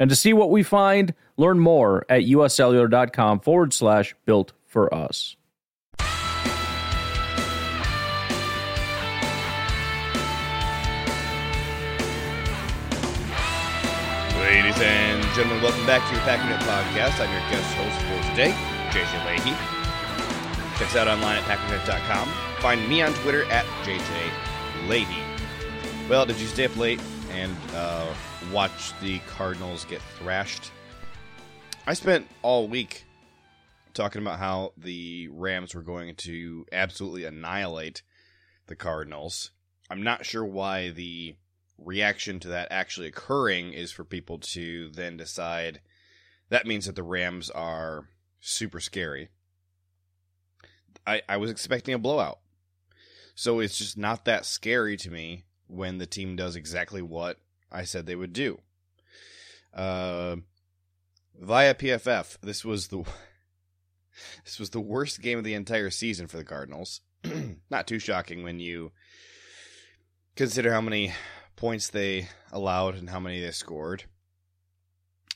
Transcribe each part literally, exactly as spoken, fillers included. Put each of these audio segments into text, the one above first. And to see what we find, learn more at uscellular.com forward slash built for us. Ladies and gentlemen, welcome back to your PackerNet Podcast. I'm your guest host for today, J J Leahy. Check us out online at packernet dot com. Find me on Twitter at J J Leahy. Well, did you stay up late and uh, watch the Cardinals get thrashed? I spent all week talking about how the Rams were going to absolutely annihilate the Cardinals. I'm not sure why the reaction to that actually occurring is for people to then decide that means that the Rams are super scary. I, I was expecting a blowout. So it's just not that scary to me when the team does exactly what I said they would do. Uh, via P F F, this was the this was the worst game of the entire season for the Cardinals. Not too shocking when you consider how many points they allowed and how many they scored.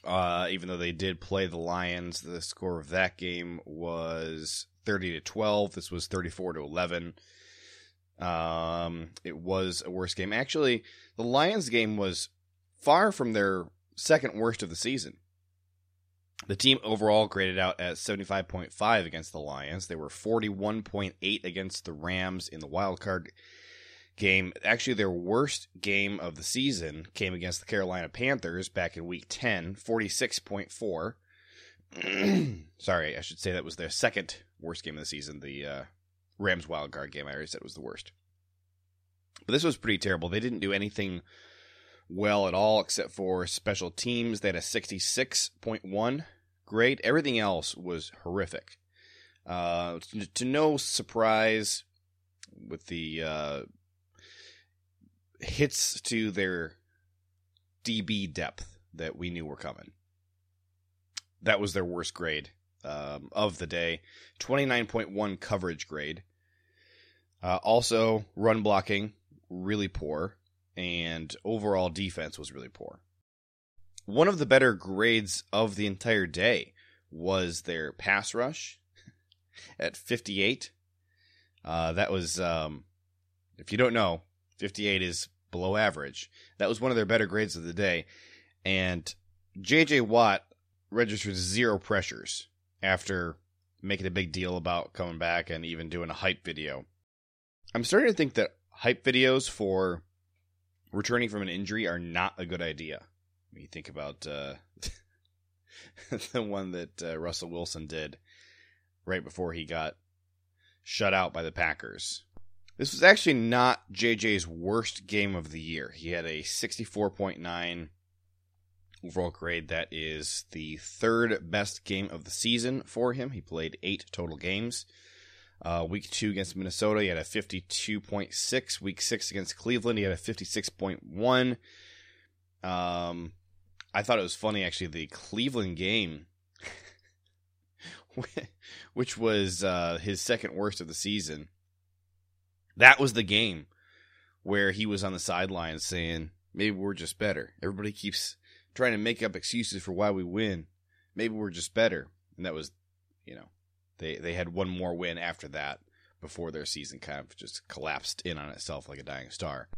Uh, even though they did play the Lions, the score of that game was thirty to twelve. This was thirty-four to eleven. Um, it was a worse game. Actually, the Lions game was far from their second worst of the season. The team overall graded out at seventy-five point five against the Lions. They were forty-one point eight against the Rams in the wild card game. Actually, their worst game of the season came against the Carolina Panthers back in week ten, forty-six point four. Sorry, I should say that was their second worst game of the season. The, uh, Rams wildcard game, I already said, was the worst. But this was pretty terrible. They didn't do anything well at all except for special teams. They had a sixty-six point one grade. Everything else was horrific. Uh, to, to no surprise, with the uh, hits to their D B depth that we knew were coming. That was their worst grade um, of the day. twenty-nine point one coverage grade. Uh, also, run blocking, really poor, and overall defense was really poor. One of the better grades of the entire day was their pass rush at fifty-eight. Uh, that was, um, if you don't know, fifty-eight is below average. That was one of their better grades of the day, and J J Watt registered zero pressures after making a big deal about coming back and even doing a hype video. I'm starting to think that hype videos for returning from an injury are not a good idea. You think about uh, the one that uh, Russell Wilson did right before he got shut out by the Packers. This was actually not J J's worst game of the year. He had a sixty-four point nine overall grade. That is the third best game of the season for him. He played eight total games. Uh, week two against Minnesota, he had a fifty-two point six. Week six against Cleveland, he had a fifty-six point one. Um, I thought it was funny, actually, the Cleveland game, which was uh, his second worst of the season. That was the game where he was on the sidelines saying, maybe we're just better. Everybody keeps trying to make up excuses for why we win. Maybe we're just better. And that was, you know, they, they had one more win after that before their season kind of just collapsed in on itself like a dying star.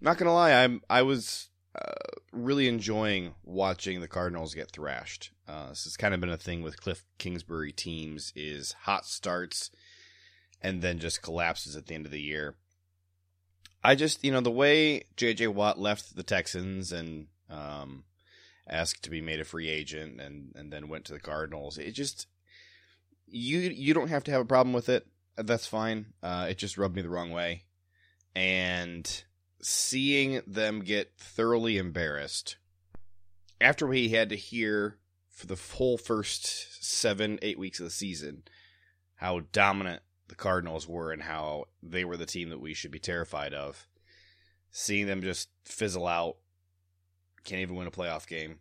Not going to lie, I'm, I was uh, really enjoying watching the Cardinals get thrashed. Uh, this has kind of been a thing with Kliff Kingsbury teams, is hot starts and then just collapses at the end of the year. I just, you know, the way J J Watt left the Texans and um, asked to be made a free agent and, and then went to the Cardinals, it just, you you don't have to have a problem with it. That's fine. Uh, it just rubbed me the wrong way. And seeing them get thoroughly embarrassed, after we had to hear for the whole first seven, eight weeks of the season, how dominant the Cardinals were and how they were the team that we should be terrified of. Seeing them just fizzle out, can't even win a playoff game.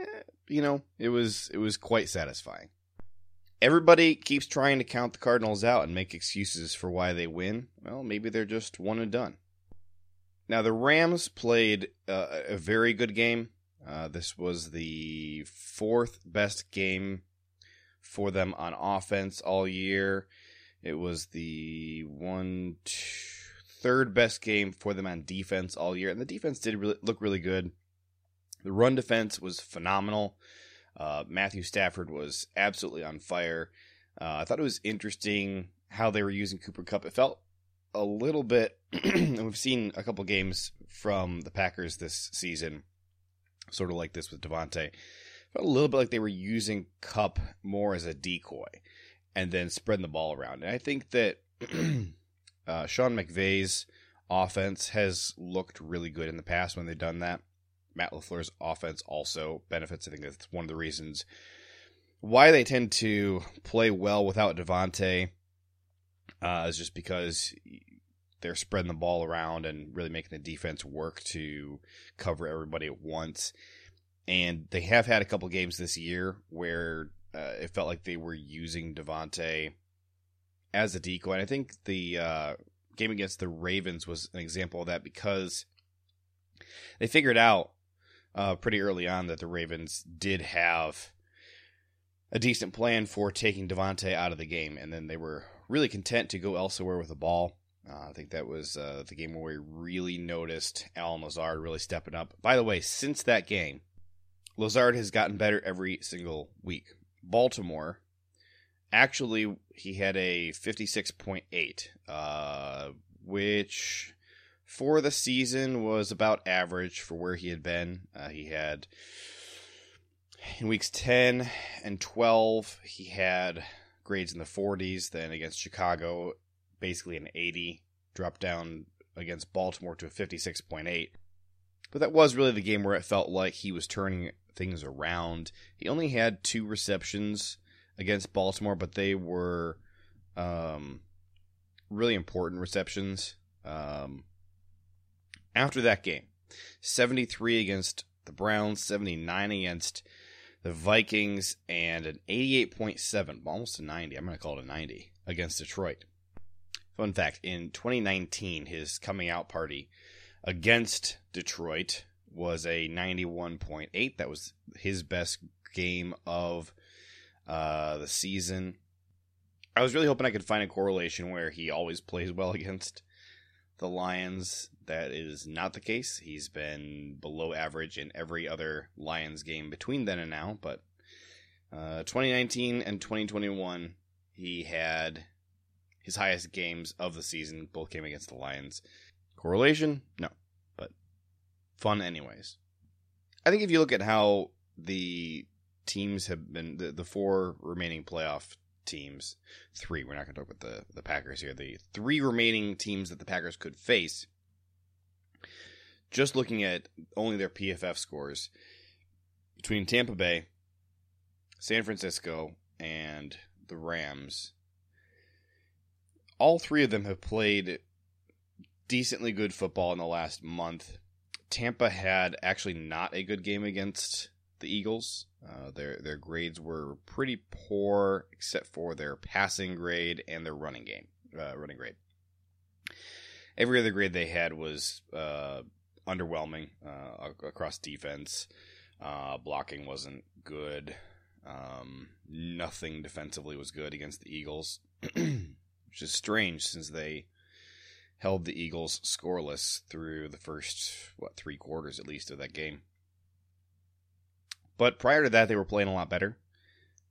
Eh, you know, it was it was quite satisfying. Everybody keeps trying to count the Cardinals out and make excuses for why they win. Well, maybe they're just one and done. Now, the Rams played uh, a very good game. Uh, this was the fourth best game for them on offense all year. It was the one, two, third best game for them on defense all year. And the defense did really, look really good. The run defense was phenomenal. Uh, Matthew Stafford was absolutely on fire. Uh, I thought it was interesting how they were using Cooper Kupp. It felt a little bit, and we've seen a couple games from the Packers this season, sort of like this with Devontae, felt a little bit like they were using Kupp more as a decoy and then spreading the ball around. And I think that uh, Sean McVay's offense has looked really good in the past when they've done that. Matt LaFleur's offense also benefits. I think that's one of the reasons why they tend to play well without Devontae. Uh, is just because they're spreading the ball around and really making the defense work to cover everybody at once. And they have had a couple games this year where uh, it felt like they were using Devontae as a decoy. And I think the uh, game against the Ravens was an example of that because they figured out uh, pretty early on that the Ravens did have a decent plan for taking Devontae out of the game. And then they were really content to go elsewhere with the ball. Uh, I think that was uh, the game where we really noticed Alan Lazard really stepping up. By the way, since that game, Lazard has gotten better every single week. Baltimore, actually, he had a fifty-six point eight, uh, which for the season was about average for where he had been. Uh, he had, in weeks ten and twelve, he had grades in the forties, then against Chicago, basically an eighty, dropped down against Baltimore to a fifty-six point eight. But that was really the game where it felt like he was turning things around. He only had two receptions against Baltimore, but they were um, really important receptions. Um, after that game, seventy-three against the Browns, seventy-nine against the Vikings, and an eighty-eight point seven, almost a ninety. I'm going to call it a ninety against Detroit. Fun fact, in twenty nineteen, his coming out party against Detroit was a ninety-one point eight. That was his best game of uh, the season. I was really hoping I could find a correlation where he always plays well against the Lions. That is not the case. He's been below average in every other Lions game between then and now, but uh, twenty nineteen and twenty twenty-one, he had his highest games of the season, both came against the Lions. Correlation? No, but fun anyways. I think if you look at how the teams have been, the, the four remaining playoff teams, three, we're not going to talk about the, the Packers here, the three remaining teams that the Packers could face, just looking at only their P F F scores, between Tampa Bay, San Francisco, and the Rams, all three of them have played decently good football in the last month. Tampa had actually not a good game against the Eagles. Uh, their their grades were pretty poor, except for their passing grade and their running game, uh, running grade. Every other grade they had was uh, underwhelming uh, across defense. Uh, blocking wasn't good. Um, nothing defensively was good against the Eagles, which is strange since they held the Eagles scoreless through the first, what, three quarters at least of that game. But prior to that, they were playing a lot better.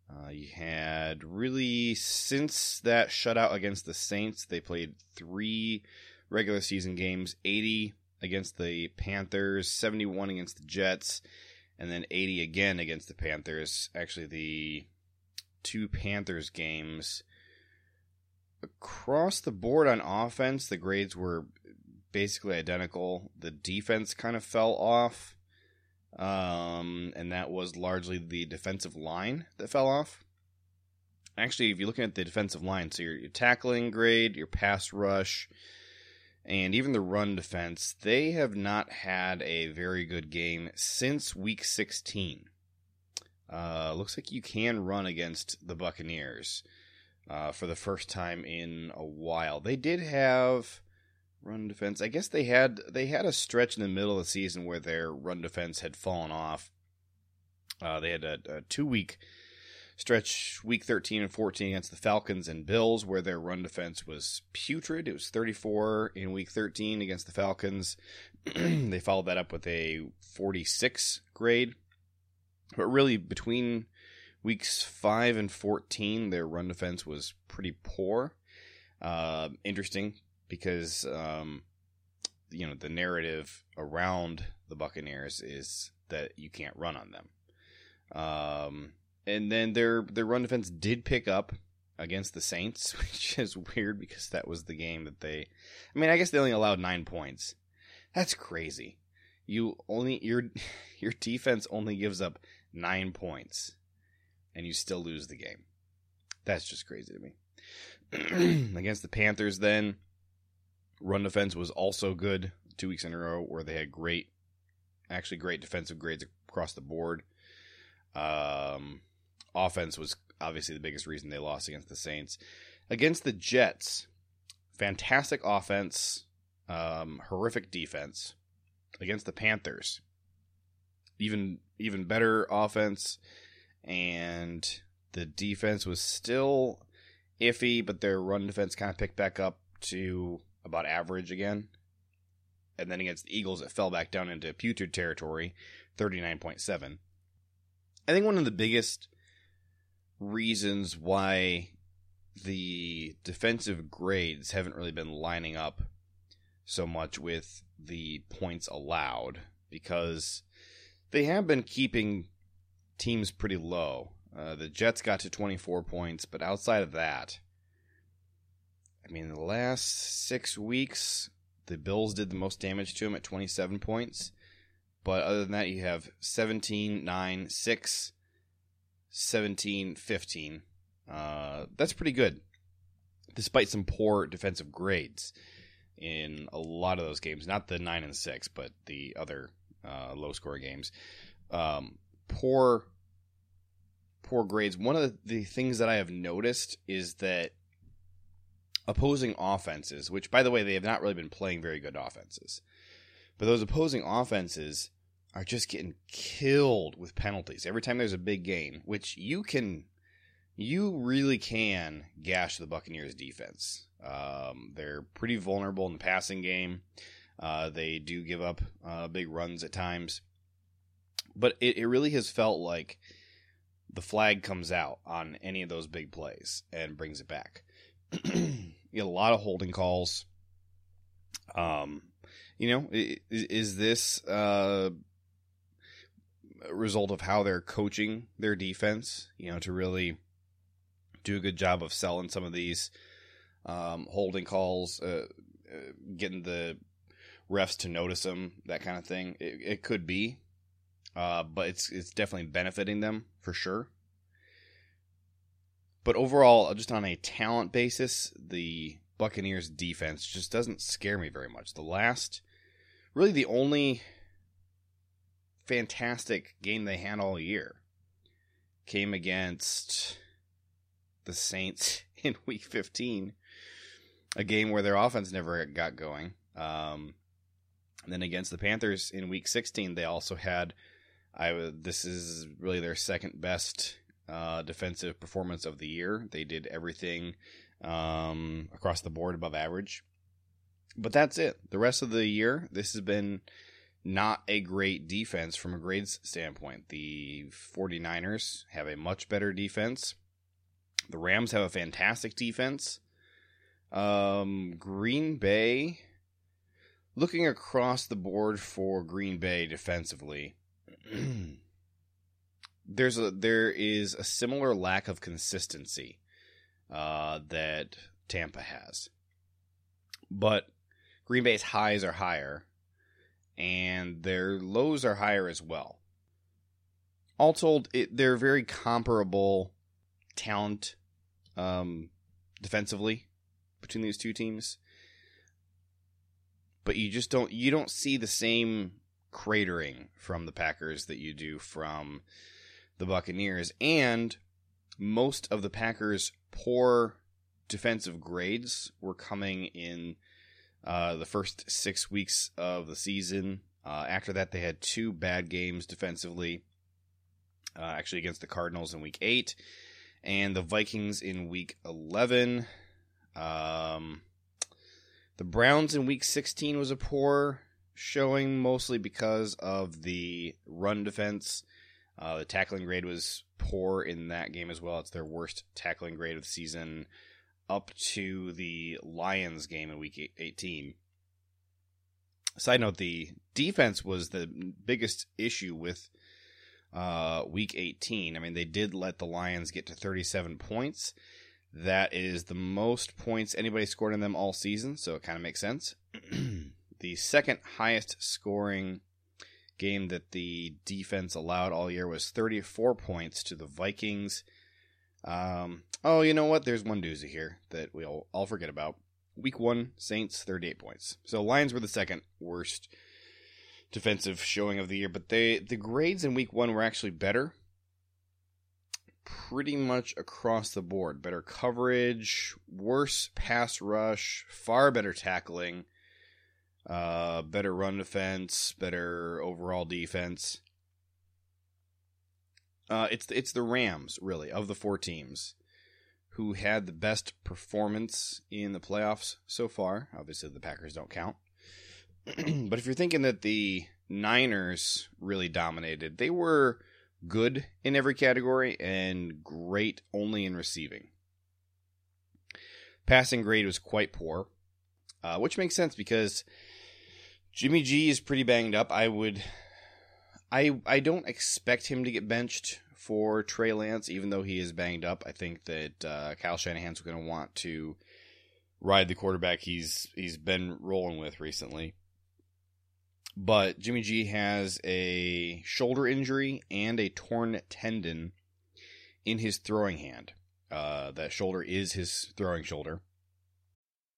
Uh, you had really, since that shutout against the Saints, they played three regular season games, eighty against the Panthers, seventy-one against the Jets, and then eighty again against the Panthers. Actually, the two Panthers games across the board on offense, the grades were basically identical. The defense kind of fell off, Um, and that was largely the defensive line that fell off. Actually, if you're looking at the defensive line, so your, your tackling grade, your pass rush, and even the run defense, they have not had a very good game since week sixteen. Uh, looks like you can run against the Buccaneers uh, for the first time in a while. They did have run defense. I guess they had they had a stretch in the middle of the season where their run defense had fallen off. Uh, they had a, a two-week stretch week thirteen and fourteen against the Falcons and Bills where their run defense was putrid. It was thirty-four in week thirteen against the Falcons. They followed that up with a forty-six grade. But really, between weeks five and fourteen, their run defense was pretty poor. Uh, interesting, because um, you know, the narrative around the Buccaneers is that you can't run on them. Um And then their their run defense did pick up against the Saints, which is weird because that was the game that they... I mean, I guess they only allowed nine points. That's crazy. You only your your defense only gives up nine points, and you still lose the game. That's just crazy to me. Against the Panthers, then, run defense was also good two weeks in a row where they had great, actually great defensive grades across the board. Um... Offense was obviously the biggest reason they lost against the Saints. Against the Jets, fantastic offense, um, horrific defense. Against the Panthers, even even better offense, and the defense was still iffy, but their run defense kind of picked back up to about average again. And then against the Eagles, it fell back down into putrid territory, thirty-nine point seven. I think one of the biggest reasons why the defensive grades haven't really been lining up so much with the points allowed, because they have been keeping teams pretty low. Uh, the Jets got to twenty-four points, but outside of that, I mean, the last six weeks, the Bills did the most damage to them at twenty-seven points. But other than that, you have seventeen, nine, six, seventeen, fifteen. Uh, that's pretty good, despite some poor defensive grades in a lot of those games. Not the nine and six, but the other uh, low-score games. Um, poor, poor grades. One of the, the things that I have noticed is that opposing offenses, which, by the way, they have not really been playing very good offenses, but those opposing offenses are just getting killed with penalties. Every time there's a big game, which you can, you really can gash the Buccaneers defense. Um, they're pretty vulnerable in the passing game. Uh, they do give up uh, big runs at times. But it, it really has felt like the flag comes out on any of those big plays and brings it back. You get a lot of holding calls. Um, you know, is, is this... Uh, result of how they're coaching their defense, you know, to really do a good job of selling some of these um, holding calls, uh, uh, getting the refs to notice them, that kind of thing. It, it could be, uh, but it's it's definitely benefiting them for sure. But overall, just on a talent basis, the Buccaneers defense just doesn't scare me very much. The last, really the only fantastic game they had all year came against the Saints in week fifteen, a game where their offense never got going. Um, and then against the Panthers in week sixteen, they also had, I this is really their second best uh, defensive performance of the year. They did everything um, across the board above average. But that's it. The rest of the year, this has been not a great defense from a grades standpoint. The 49ers have a much better defense. The Rams have a fantastic defense. Um, Green Bay, looking across the board for Green Bay defensively, there's a there is a similar lack of consistency uh, that Tampa has. But Green Bay's highs are higher. and their lows are higher as well. All told, it, they're very comparable talent um, defensively between these two teams. But you just don't you don't see the same cratering from the Packers that you do from the Buccaneers. And most of the Packers' poor defensive grades were coming in uh, the first six weeks of the season. Uh, after that, they had two bad games defensively. Uh, actually against the Cardinals in week eight and the Vikings in week eleven. Um, the Browns in week sixteen was a poor showing, mostly because of the run defense. Uh, the tackling grade was poor in that game as well. It's their worst tackling grade of the season up to the Lions game in week eighteen. Side note, the defense was the biggest issue with Uh, week eighteen. I mean, they did let the Lions get to thirty-seven points. That is the most points anybody scored in them all season, so it kind of makes sense. The second highest scoring game that the defense allowed all year was thirty-four points to the Vikings. Um, oh, you know what? There's one doozy here that we'll all forget about. Week one, Saints, thirty-eight points. So Lions were the second worst defensive showing of the year, but they the grades in week one were actually better pretty much across the board. Better coverage, worse pass rush, far better tackling, uh, better run defense, better overall defense. Uh, it's, it's the Rams, really, of the four teams who had the best performance in the playoffs so far. Obviously, the Packers don't count. But if you're thinking that the Niners really dominated, they were good in every category and great only in receiving. Passing grade was quite poor, uh, which makes sense because Jimmy G is pretty banged up. I would, I I don't expect him to get benched for Trey Lance, even though he is banged up. I think that uh, Kyle Shanahan's going to want to ride the quarterback he's he's been rolling with recently. But Jimmy G has a shoulder injury and a torn tendon in his throwing hand. Uh, that shoulder is his throwing shoulder.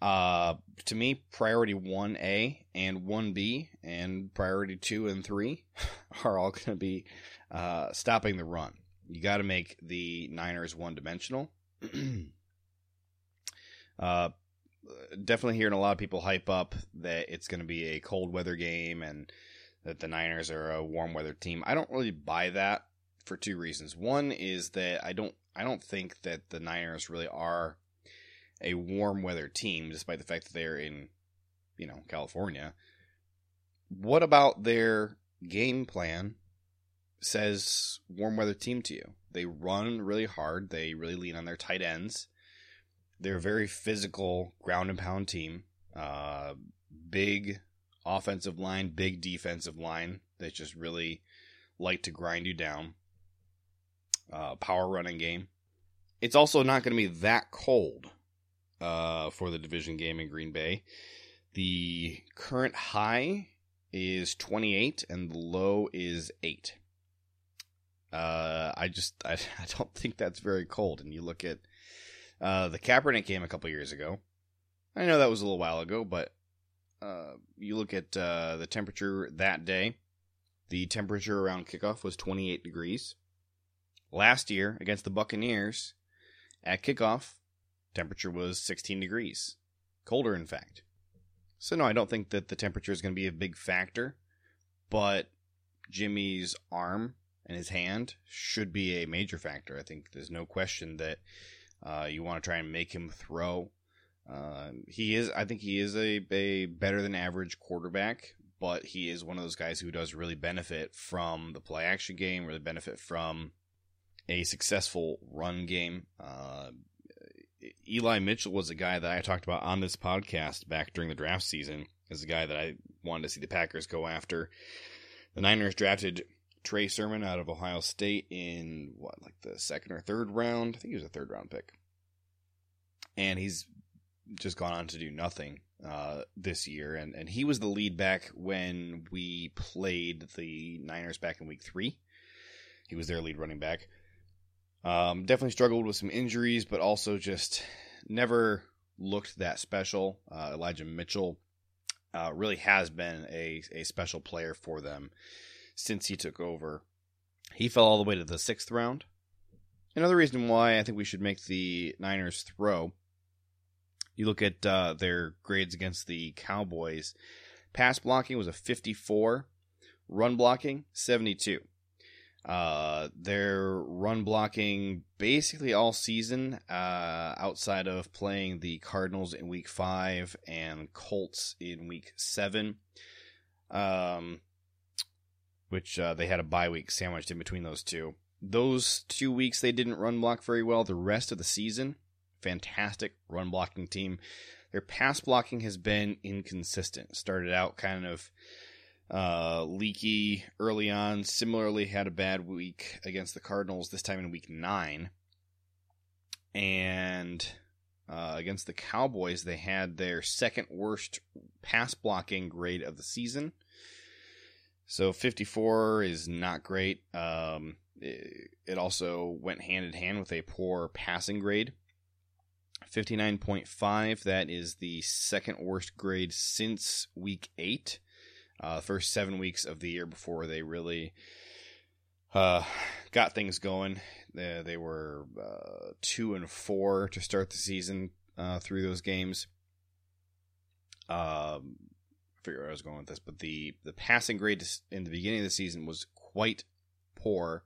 Uh, to me, priority one A and one B and priority two and three are all going to be uh, stopping the run. You got to make the Niners one-dimensional. uh, definitely hearing a lot of people hype up that it's going to be a cold-weather game and that the Niners are a warm-weather team. I don't really buy that for two reasons. One is that I don't, I don't think that the Niners really are a warm weather team, despite the fact that they're in, you know, California. What about their game plan says warm weather team to you? They run really hard. They really lean on their tight ends. They're a very physical ground and pound team. Uh, big offensive line, big defensive line. They just really like to grind you down. Uh, power running game. It's also not going to be that cold. Uh, for the division game in Green Bay. The current high is twenty-eight and the low is eight. Uh, I just I, I don't think that's very cold. And you look at uh, the Kaepernick game a couple years ago. I know that was a little while ago, but uh, you look at uh, the temperature that day. The temperature around kickoff was twenty-eight degrees. Last year against the Buccaneers at kickoff, temperature was sixteen degrees. Colder, in fact. So, no, I don't think that the temperature is going to be a big factor, but Jimmy's arm and his hand should be a major factor. I think there's no question that uh, you want to try and make him throw. Uh, he is, I think he is a, a better than average quarterback, but he is one of those guys who does really benefit from the play-action game, really benefit from a successful run game. Uh Eli Mitchell was a guy that I talked about on this podcast back during the draft season as a guy that I wanted to see the Packers go after. The Niners drafted Trey Sermon out of Ohio State in what, like the second or third round? I think he was a third round pick. And he's just gone on to do nothing uh, this year. And, and he was the lead back when we played the Niners back in week three. He was their lead running back. Um, definitely struggled with some injuries, but also just never looked that special. Uh, Elijah Mitchell uh, really has been a, a special player for them since he took over. He fell all the way to the sixth round. Another reason why I think we should make the Niners throw, you look at uh, their grades against the Cowboys. Pass blocking was a fifty-four, run blocking seventy-two. Uh, their run blocking basically all season, uh, outside of playing the Cardinals in week five and Colts in week seven, um, which, uh, they had a bye week sandwiched in between those two. Those two weeks they didn't run block very well. The rest of the season, fantastic run blocking team. Their pass blocking has been inconsistent. Started out kind of Uh, leaky early on. Similarly, had a bad week against the Cardinals, this time in week nine. And uh, against the Cowboys, they had their second worst pass blocking grade of the season. So fifty-four is not great. Um, it, it also went hand in hand with a poor passing grade. fifty-nine point five, that is the second worst grade since week eight. Uh, first seven weeks of the year before they really uh, got things going. They, they were uh, two and four to start the season uh, through those games. Um, I figure where I was going with this, but the, the passing grade in the beginning of the season was quite poor.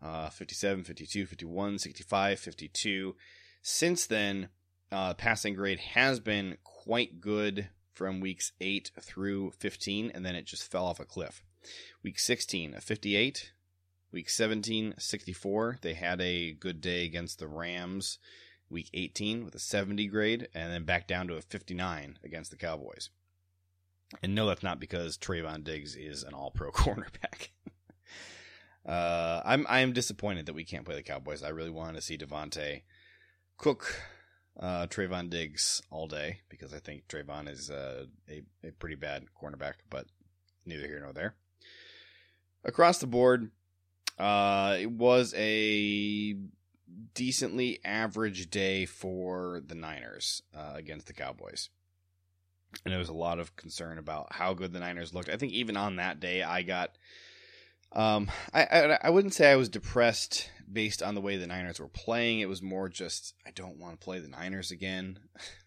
Uh, fifty-seven, fifty-two, fifty-one, sixty-five, fifty-two. Since then, uh, passing grade has been quite good from weeks eight through fifteen, and then it just fell off a cliff. Week sixteen, a fifty-eight. Week seventeen, sixty-four. They had a good day against the Rams. Week eighteen with a seventy grade, and then back down to a fifty-nine against the Cowboys. And no, that's not because Trayvon Diggs is an all-pro cornerback. uh, I'm I'm disappointed that we can't play the Cowboys. I really wanted to see Devontae cook Uh, Trayvon Diggs all day, because I think Trayvon is uh, a, a pretty bad cornerback, but neither here nor there. Across the board, uh, it was a decently average day for the Niners uh, against the Cowboys. And there was a lot of concern about how good the Niners looked. I think even on that day, I got um, – I, I I wouldn't say I was depressed based on the way the Niners were playing. It was more just, I don't want to play the Niners again.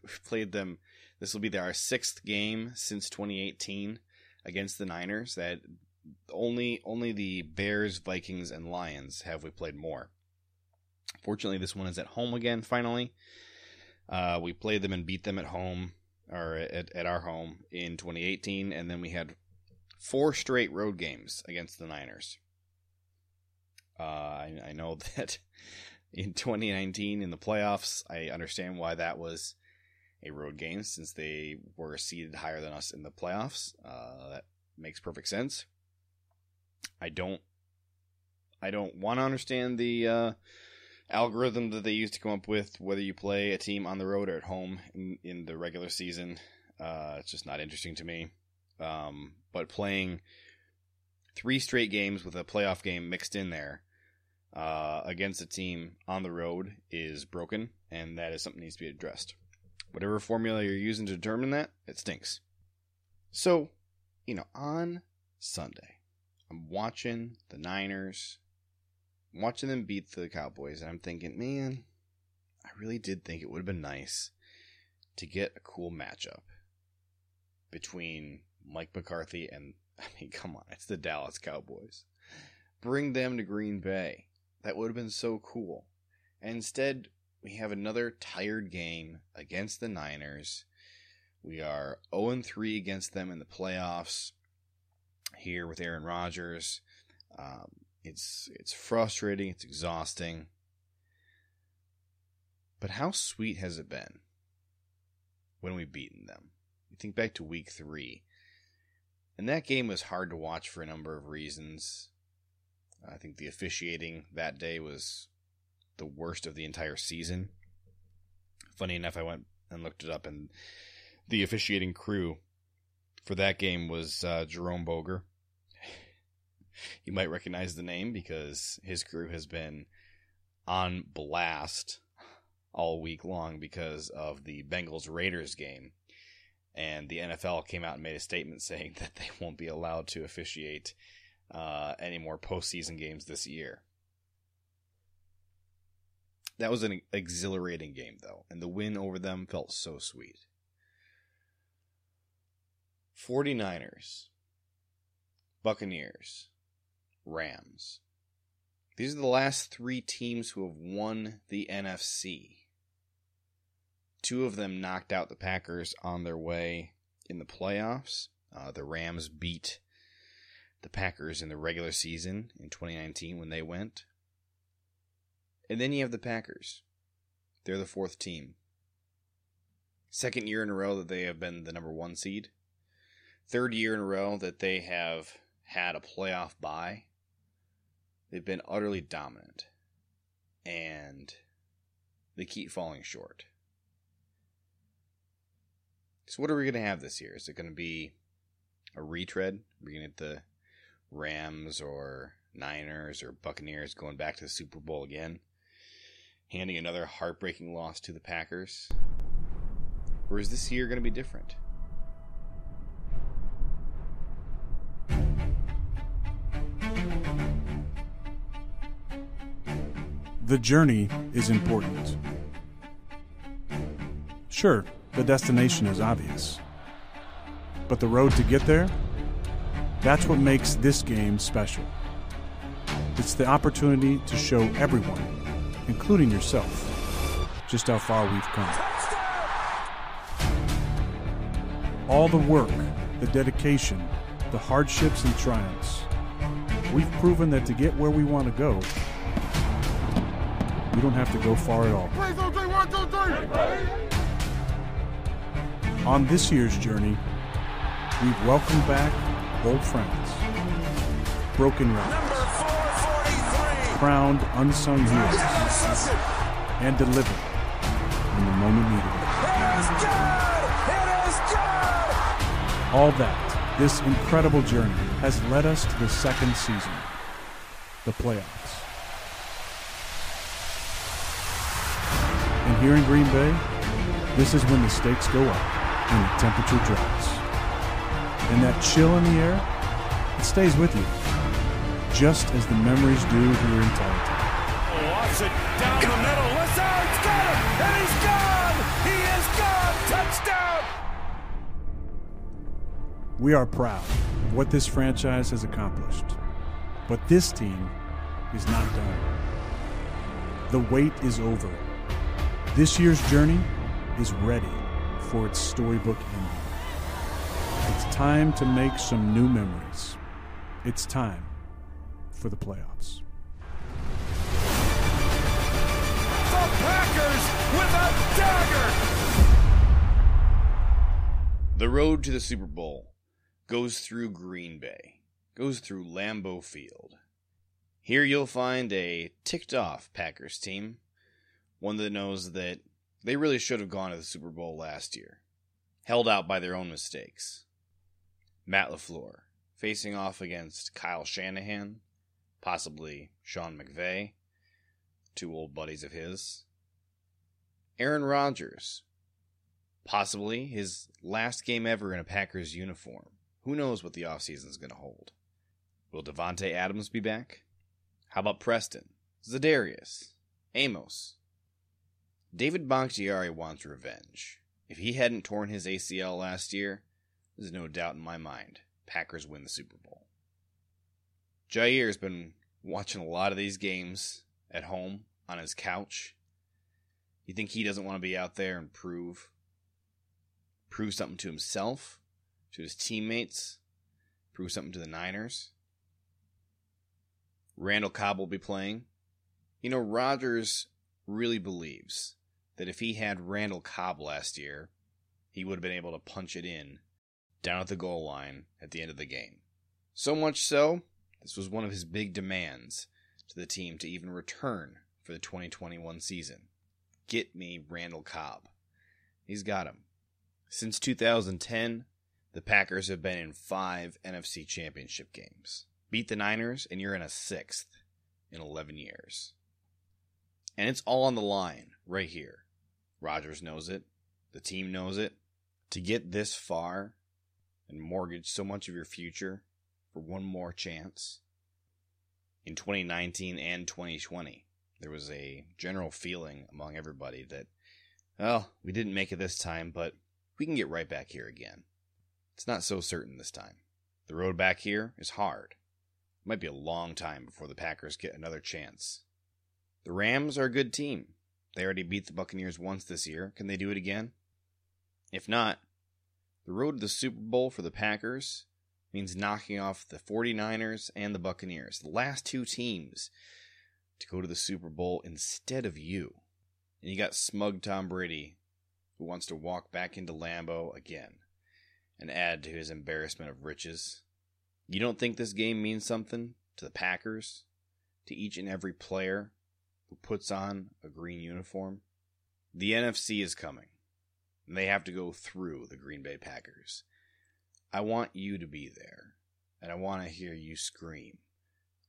We've played them – this will be our sixth game since twenty eighteen against the Niners. That only only the Bears, Vikings, and Lions have we played more. Fortunately, this one is at home again, finally. Uh, we played them and beat them at home. Or at, at our home in twenty eighteen, and then we had four straight road games against the Niners. Uh, I, I know that in twenty nineteen in the playoffs, I understand why that was a road game since they were seeded higher than us in the playoffs. Uh, that makes perfect sense. I don't, I don't want to understand the uh, algorithm that they used to come up with, whether you play a team on the road or at home in, in the regular season. Uh, it's just not interesting to me. Um, but playing three straight games with a playoff game mixed in there uh, against a team on the road is broken, and that is something that needs to be addressed. Whatever formula you're using to determine that, it stinks. So, you know, on Sunday, I'm watching the Niners watching them beat the Cowboys, and I'm thinking, man, I really did think it would have been nice to get a cool matchup between Mike McCarthy and, I mean, come on, it's the Dallas Cowboys. Bring them to Green Bay. That would have been so cool. And instead, we have another tired game against the Niners. We are oh and three against them in the playoffs here with Aaron Rodgers. Um, It's it's frustrating, it's exhausting. But how sweet has it been when we've beaten them? You think back to week three. And that game was hard to watch for a number of reasons. I think the officiating that day was the worst of the entire season. Funny enough, I went and looked it up, and the officiating crew for that game was uh, Jerome Boger. You might recognize the name because his crew has been on blast all week long because of the Bengals-Raiders game. And the N F L came out and made a statement saying that they won't be allowed to officiate uh, any more postseason games this year. That was an exhilarating game, though, and the win over them felt so sweet. 49ers, Buccaneers, Rams. These are the last three teams who have won the N F C. Two of them knocked out the Packers on their way in the playoffs. Uh, the Rams beat the Packers in the regular season in twenty nineteen when they went. And then you have the Packers. They're the fourth team. Second year in a row that they have been the number one seed. Third year in a row that they have had a playoff bye. They've been utterly dominant, and they keep falling short. So what are we going to have this year? Is it going to be a retread? Are we going to get the Rams or Niners or Buccaneers going back to the Super Bowl again, handing another heartbreaking loss to the Packers? Or is this year going to be different? The journey is important. Sure, the destination is obvious, but the road to get there, that's what makes this game special. It's the opportunity to show everyone, including yourself, just how far we've come. All the work, the dedication, the hardships and triumphs. We've proven that to get where we want to go, we don't have to go far at all. On this year's journey, we've welcomed back old friends, broken records, crowned unsung heroes, and delivered when the moment needed it. All that, this incredible journey, has led us to the second season, the playoffs. here in Green Bay, this is when the stakes go up and the temperature drops. And that chill in the air, it stays with you, just as the memories do here in Tallahassee. Lost it down the middle. Lazard's got it, and he's gone! He is gone! Touchdown! We are proud of what this franchise has accomplished. But this team is not done. The wait is over. This year's journey is ready for its storybook ending. It's time to make some new memories. It's time for the playoffs. The Packers with a dagger! The road to the Super Bowl goes through Green Bay, goes through Lambeau Field. Here you'll find a ticked-off Packers team, one that knows that they really should have gone to the Super Bowl last year, held out by their own mistakes. Matt LaFleur, facing off against Kyle Shanahan, possibly Sean McVay, two old buddies of his. Aaron Rodgers, possibly his last game ever in a Packers uniform. Who knows what the offseason is going to hold? Will Devontae Adams be back? How about Preston, Zadarius, Amos? David Bakhtiari wants revenge. If he hadn't torn his A C L last year, there's no doubt in my mind Packers win the Super Bowl. Jair's been watching a lot of these games at home on his couch. You think he doesn't want to be out there and prove, prove something to himself? To his teammates, prove something to the Niners. Randall Cobb will be playing. You know, Rodgers really believes that if he had Randall Cobb last year, he would have been able to punch it in down at the goal line at the end of the game. So much so, this was one of his big demands to the team to even return for the twenty twenty-one season. Get me Randall Cobb. He's got him. Since two thousand ten, the Packers have been in five N F C championship games. Beat the Niners, and you're in a sixth in eleven years. And it's all on the line right here. Rodgers knows it. The team knows it. To get this far and mortgage so much of your future for one more chance. In twenty nineteen and twenty twenty, there was a general feeling among everybody that, well, we didn't make it this time, but we can get right back here again. It's not so certain this time. The road back here is hard. It might be a long time before the Packers get another chance. The Rams are a good team. They already beat the Buccaneers once this year. Can they do it again? If not, the road to the Super Bowl for the Packers means knocking off the forty-niners and the Buccaneers, the last two teams to go to the Super Bowl instead of you. And you got smug Tom Brady, who wants to walk back into Lambeau again and add to his embarrassment of riches. You don't think this game means something to the Packers, to each and every player who puts on a green uniform? The N F C is coming, and they have to go through the Green Bay Packers. I want you to be there, and I want to hear you scream,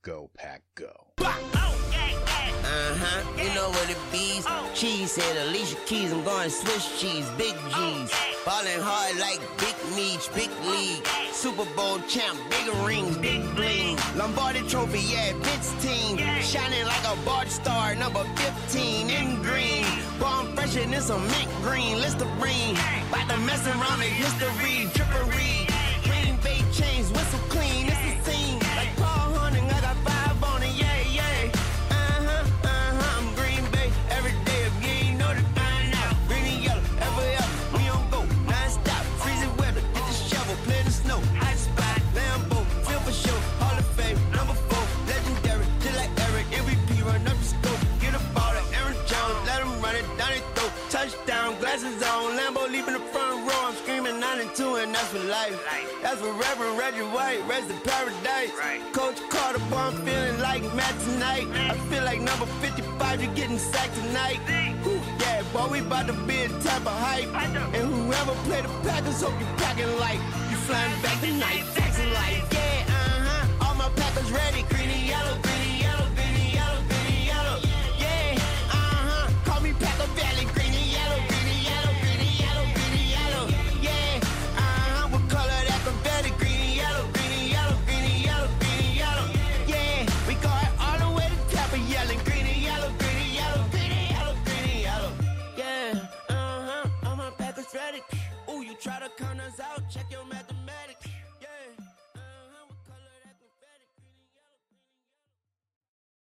"Go Pack, go!" Uh-huh, you know what it be. Cheese said Alicia Keys, I'm going Swiss cheese, big G's. Ballin' hard like big needs, big league. Super Bowl champ, bigger rings, big bling. Lombardi Trophy, yeah, fifteen. Shining like a bar star, number fifteen in green. Born fresh and it's a mint green, Listerine. About to mess around in history, drippery. Green Bay chains, whistle clean, it's a scene. Like Paul Hunting, I got five on it, yeah, yeah. That's for life. life. That's for Reverend Reggie White. Rest in paradise. Right. Coach Carter, I'm feeling like Matt tonight. Man. I feel like number fifty-five, you're getting sacked tonight. Whew, yeah, boy, we about to be a type of hype. And whoever play the Packers, hope you're packing like you flying back tonight. Taxing like, yeah, uh-huh. All my Packers ready, green and yellow.